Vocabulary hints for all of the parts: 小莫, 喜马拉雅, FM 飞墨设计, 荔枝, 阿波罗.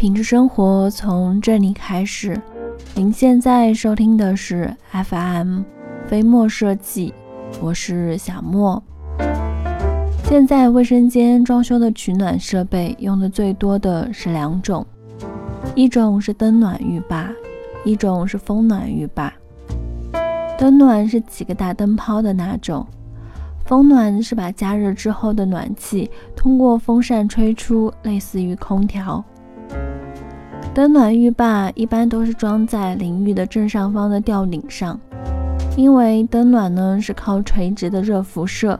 品质生活从这里开始。您现在收听的是 FM 飞墨设计，我是小莫。现在卫生间装修的取暖设备用的最多的是两种，一种是灯暖浴霸，一种是风暖浴霸。灯暖是几个大灯泡的那种，风暖是把加热之后的暖气通过风扇吹出，类似于空调。灯暖浴霸一般都是装在淋浴的正上方的吊顶上，因为灯暖呢是靠垂直的热辐射，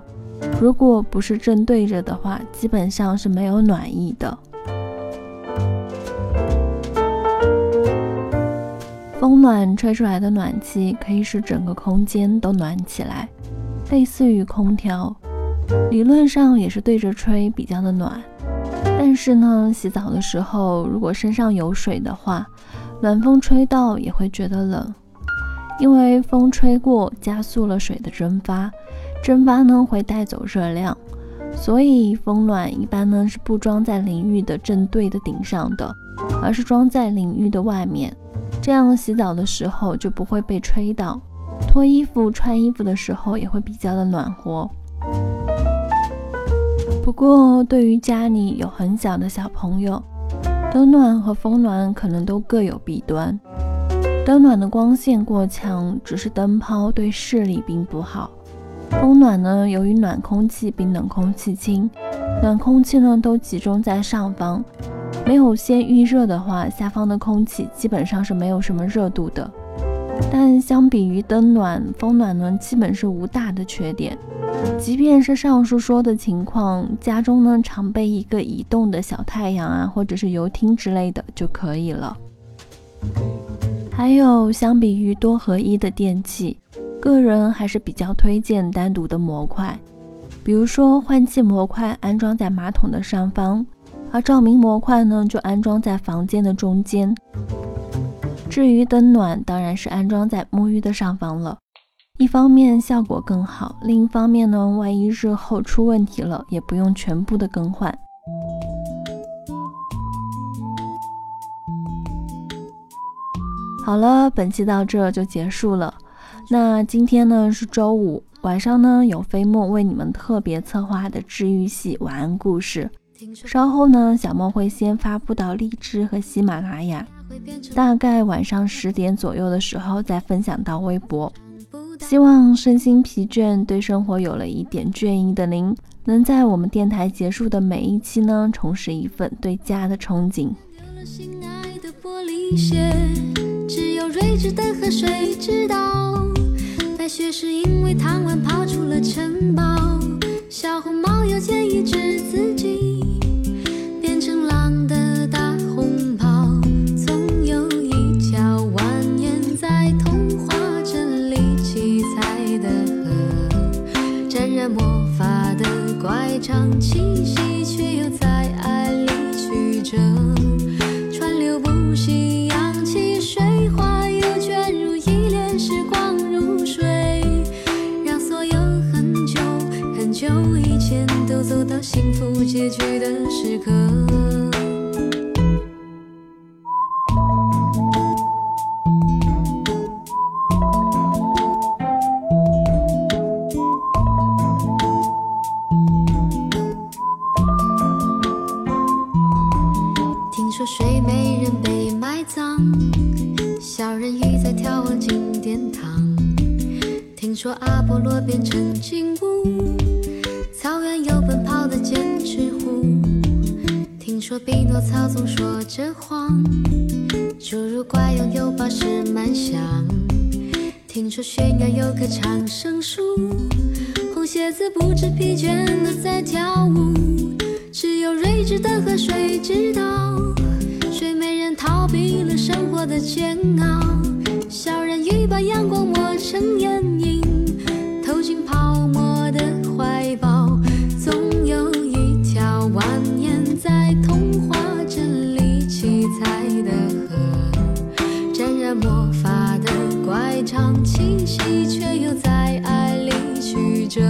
如果不是正对着的话，基本上是没有暖意的。风暖吹出来的暖气可以使整个空间都暖起来，类似于空调，理论上也是对着吹比较的暖。但是呢，洗澡的时候如果身上有水的话，暖风吹到也会觉得冷，因为风吹过加速了水的蒸发，蒸发呢会带走热量，所以风暖一般呢是不装在淋浴的正对的顶上的，而是装在淋浴的外面，这样洗澡的时候就不会被吹到，脱衣服穿衣服的时候也会比较的暖和。不过对于家里有很小的小朋友，灯暖和风暖可能都各有弊端。灯暖的光线过强，只是灯泡对视力并不好。风暖呢，由于暖空气比冷空气轻，暖空气呢都集中在上方，没有先预热的话，下方的空气基本上是没有什么热度的。但相比于灯暖，风暖呢基本是无大的缺点。即便是上述说的情况，家中呢常备一个移动的小太阳啊，或者是油汀之类的就可以了。还有相比于多合一的电器，个人还是比较推荐单独的模块，比如说换气模块安装在马桶的上方，而照明模块呢就安装在房间的中间。至于灯暖，当然是安装在沐浴的上方了，一方面效果更好，另一方面呢，万一日后出问题了，也不用全部的更换。好了，本期到这就结束了。那今天呢是周五，晚上呢有飞墨为你们特别策划的治愈系晚安故事，稍后呢小莫会先发布到荔枝和喜马拉雅，大概晚上10点左右的时候再分享到微博。希望身心疲倦，对生活有了一点倦意的您，能在我们电台结束的每一期呢重拾一份对家的憧憬。心爱的玻璃鞋，只有睿智的河水知道，白雪是因为贪玩跑出了城堡，小红帽又建议指自己变成狼的大红。魔法的乖张气息，却又在爱里曲折，川流不息，扬起水花，又卷入一帘时光如水，让所有很久很久以前都走到幸福结局的时刻。水美人被埋葬，小人鱼在眺望金殿堂，听说阿波罗变成金乌，草原有奔跑的剑齿虎，听说匹诺曹总说着谎，侏儒怪拥有80万箱，听说悬崖有棵长生树，红鞋子不知疲倦的在跳舞，只有睿智的河水知道，睡美人逃避了生活的煎熬，小人鱼把阳光磨成眼影，投进泡沫的怀抱，总有一条蜿蜒在童话镇里七彩的河，沾染魔法的乖张气息，却又在爱里曲折，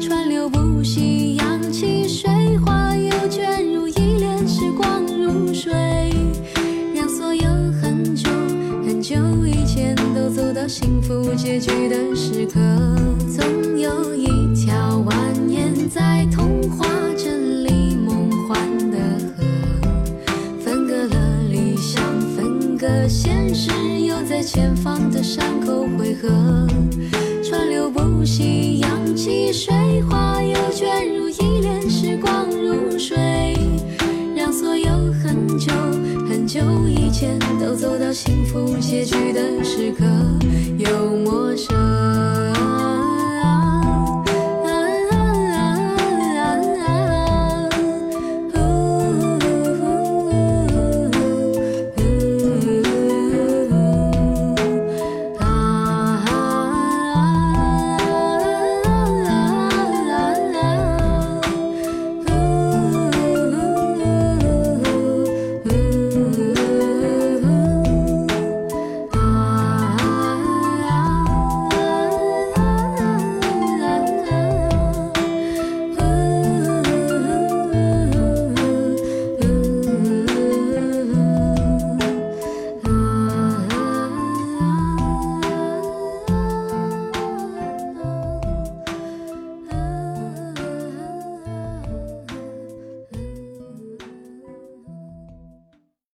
川流不息，扬起水花，又卷入一帘时光如水。结局的时刻，总有一条蜿蜒在童话镇里梦幻的河，分隔了理想，分隔现实，又在前方的山口汇合，川流不息，扬起水花，又卷入一帘时光如水，让所有很久很久以前都走到幸福结局的时刻，又陌生。